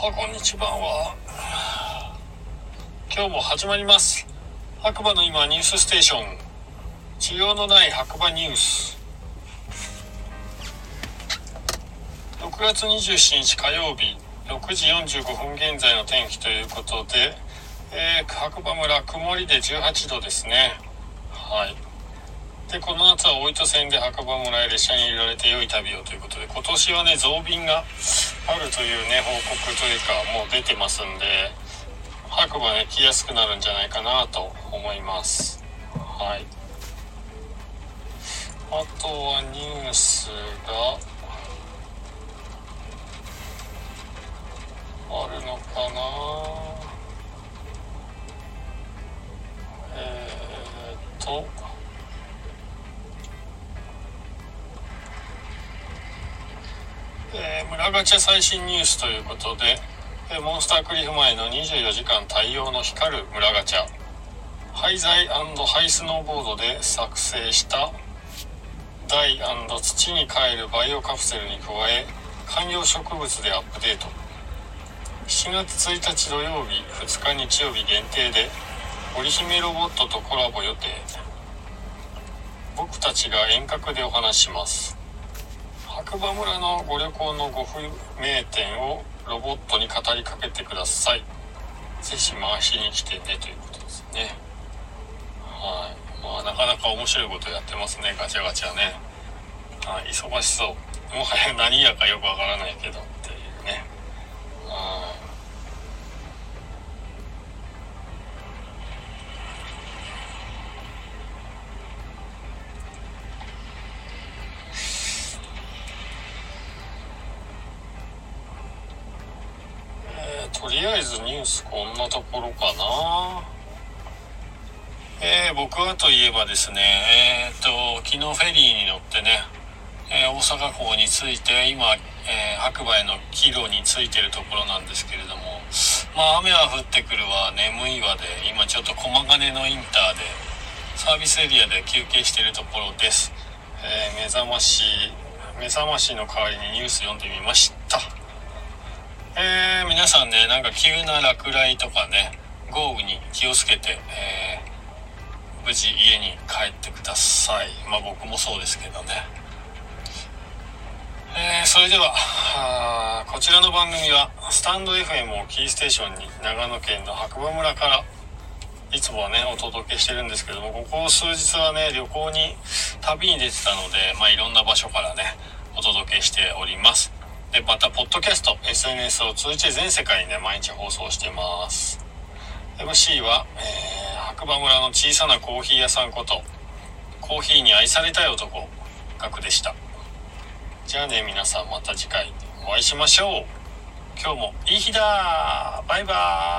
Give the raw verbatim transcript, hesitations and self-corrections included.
さあ、こんにちは。今日も始まります。白馬の今ニュースステーション、需要のない白馬ニュース。ろくがつにじゅうしちにち火曜日、ろくじよんじゅうごふん現在の天気ということで、えー、白馬村曇りでじゅうはちどですね。はい。で、この夏は大糸線で白馬村へ列車に入れられて良い旅をということで、今年はね、増便があるというね、報告というかもう出てますんで、白馬ね、来やすくなるんじゃないかなと思います。はい。あとはニュースがあるのかな。えー、っとえー、村ガチャ最新ニュースということで、えー、モンスタークリフ前のにじゅうよじかん対応の光る村ガチャ、廃材&ハイスノーボードで作成した台&土に還るバイオカプセルに加え、観葉植物でアップデート。しちがつついたち土曜日、ふつか日曜日限定で織姫ロボットとコラボ予定。僕たちが遠隔でお話します。白馬村のご旅行のご不明点をロボットに語りかけてください。ぜひ回しに来てねということですね。はい。まあ、なかなか面白いことやってますね、ガチャガチャね。はい。忙しそう。もはや何やかよくわからないけどっていうね。はい。とりあえずニュースこんなところかな。えー、僕はといえばですね、えー、と昨日フェリーに乗ってね、えー、大阪港に着いて、今、えー、白馬への帰路に着いてるところなんですけれども、まあ、雨は降ってくるわ、眠いわで、今ちょっと駒金のインターでサービスエリアで休憩しているところです。えー、目覚まし目覚ましの代わりにニュース読んでみました。えー、皆さんね、なんか急な落雷とかね、豪雨に気をつけて、えー、無事家に帰ってください。まあ僕もそうですけどね。えー、それでは、こちらの番組はスタンド エフエム をキーステーションに長野県の白馬村からいつもはね、お届けしてるんですけども、ここ数日はね、旅行に、旅に出てたので、まあいろんな場所からね、お届けしております。で、またポッドキャスト、エスエヌエス を通じて全世界にね、毎日放送してます。 エムシー は、えー、白馬村の小さなコーヒー屋さんこと、コーヒーに愛されたい男、ガクでした。じゃあね、皆さんまた次回お会いしましょう。今日もいい日だ。バイバーイ。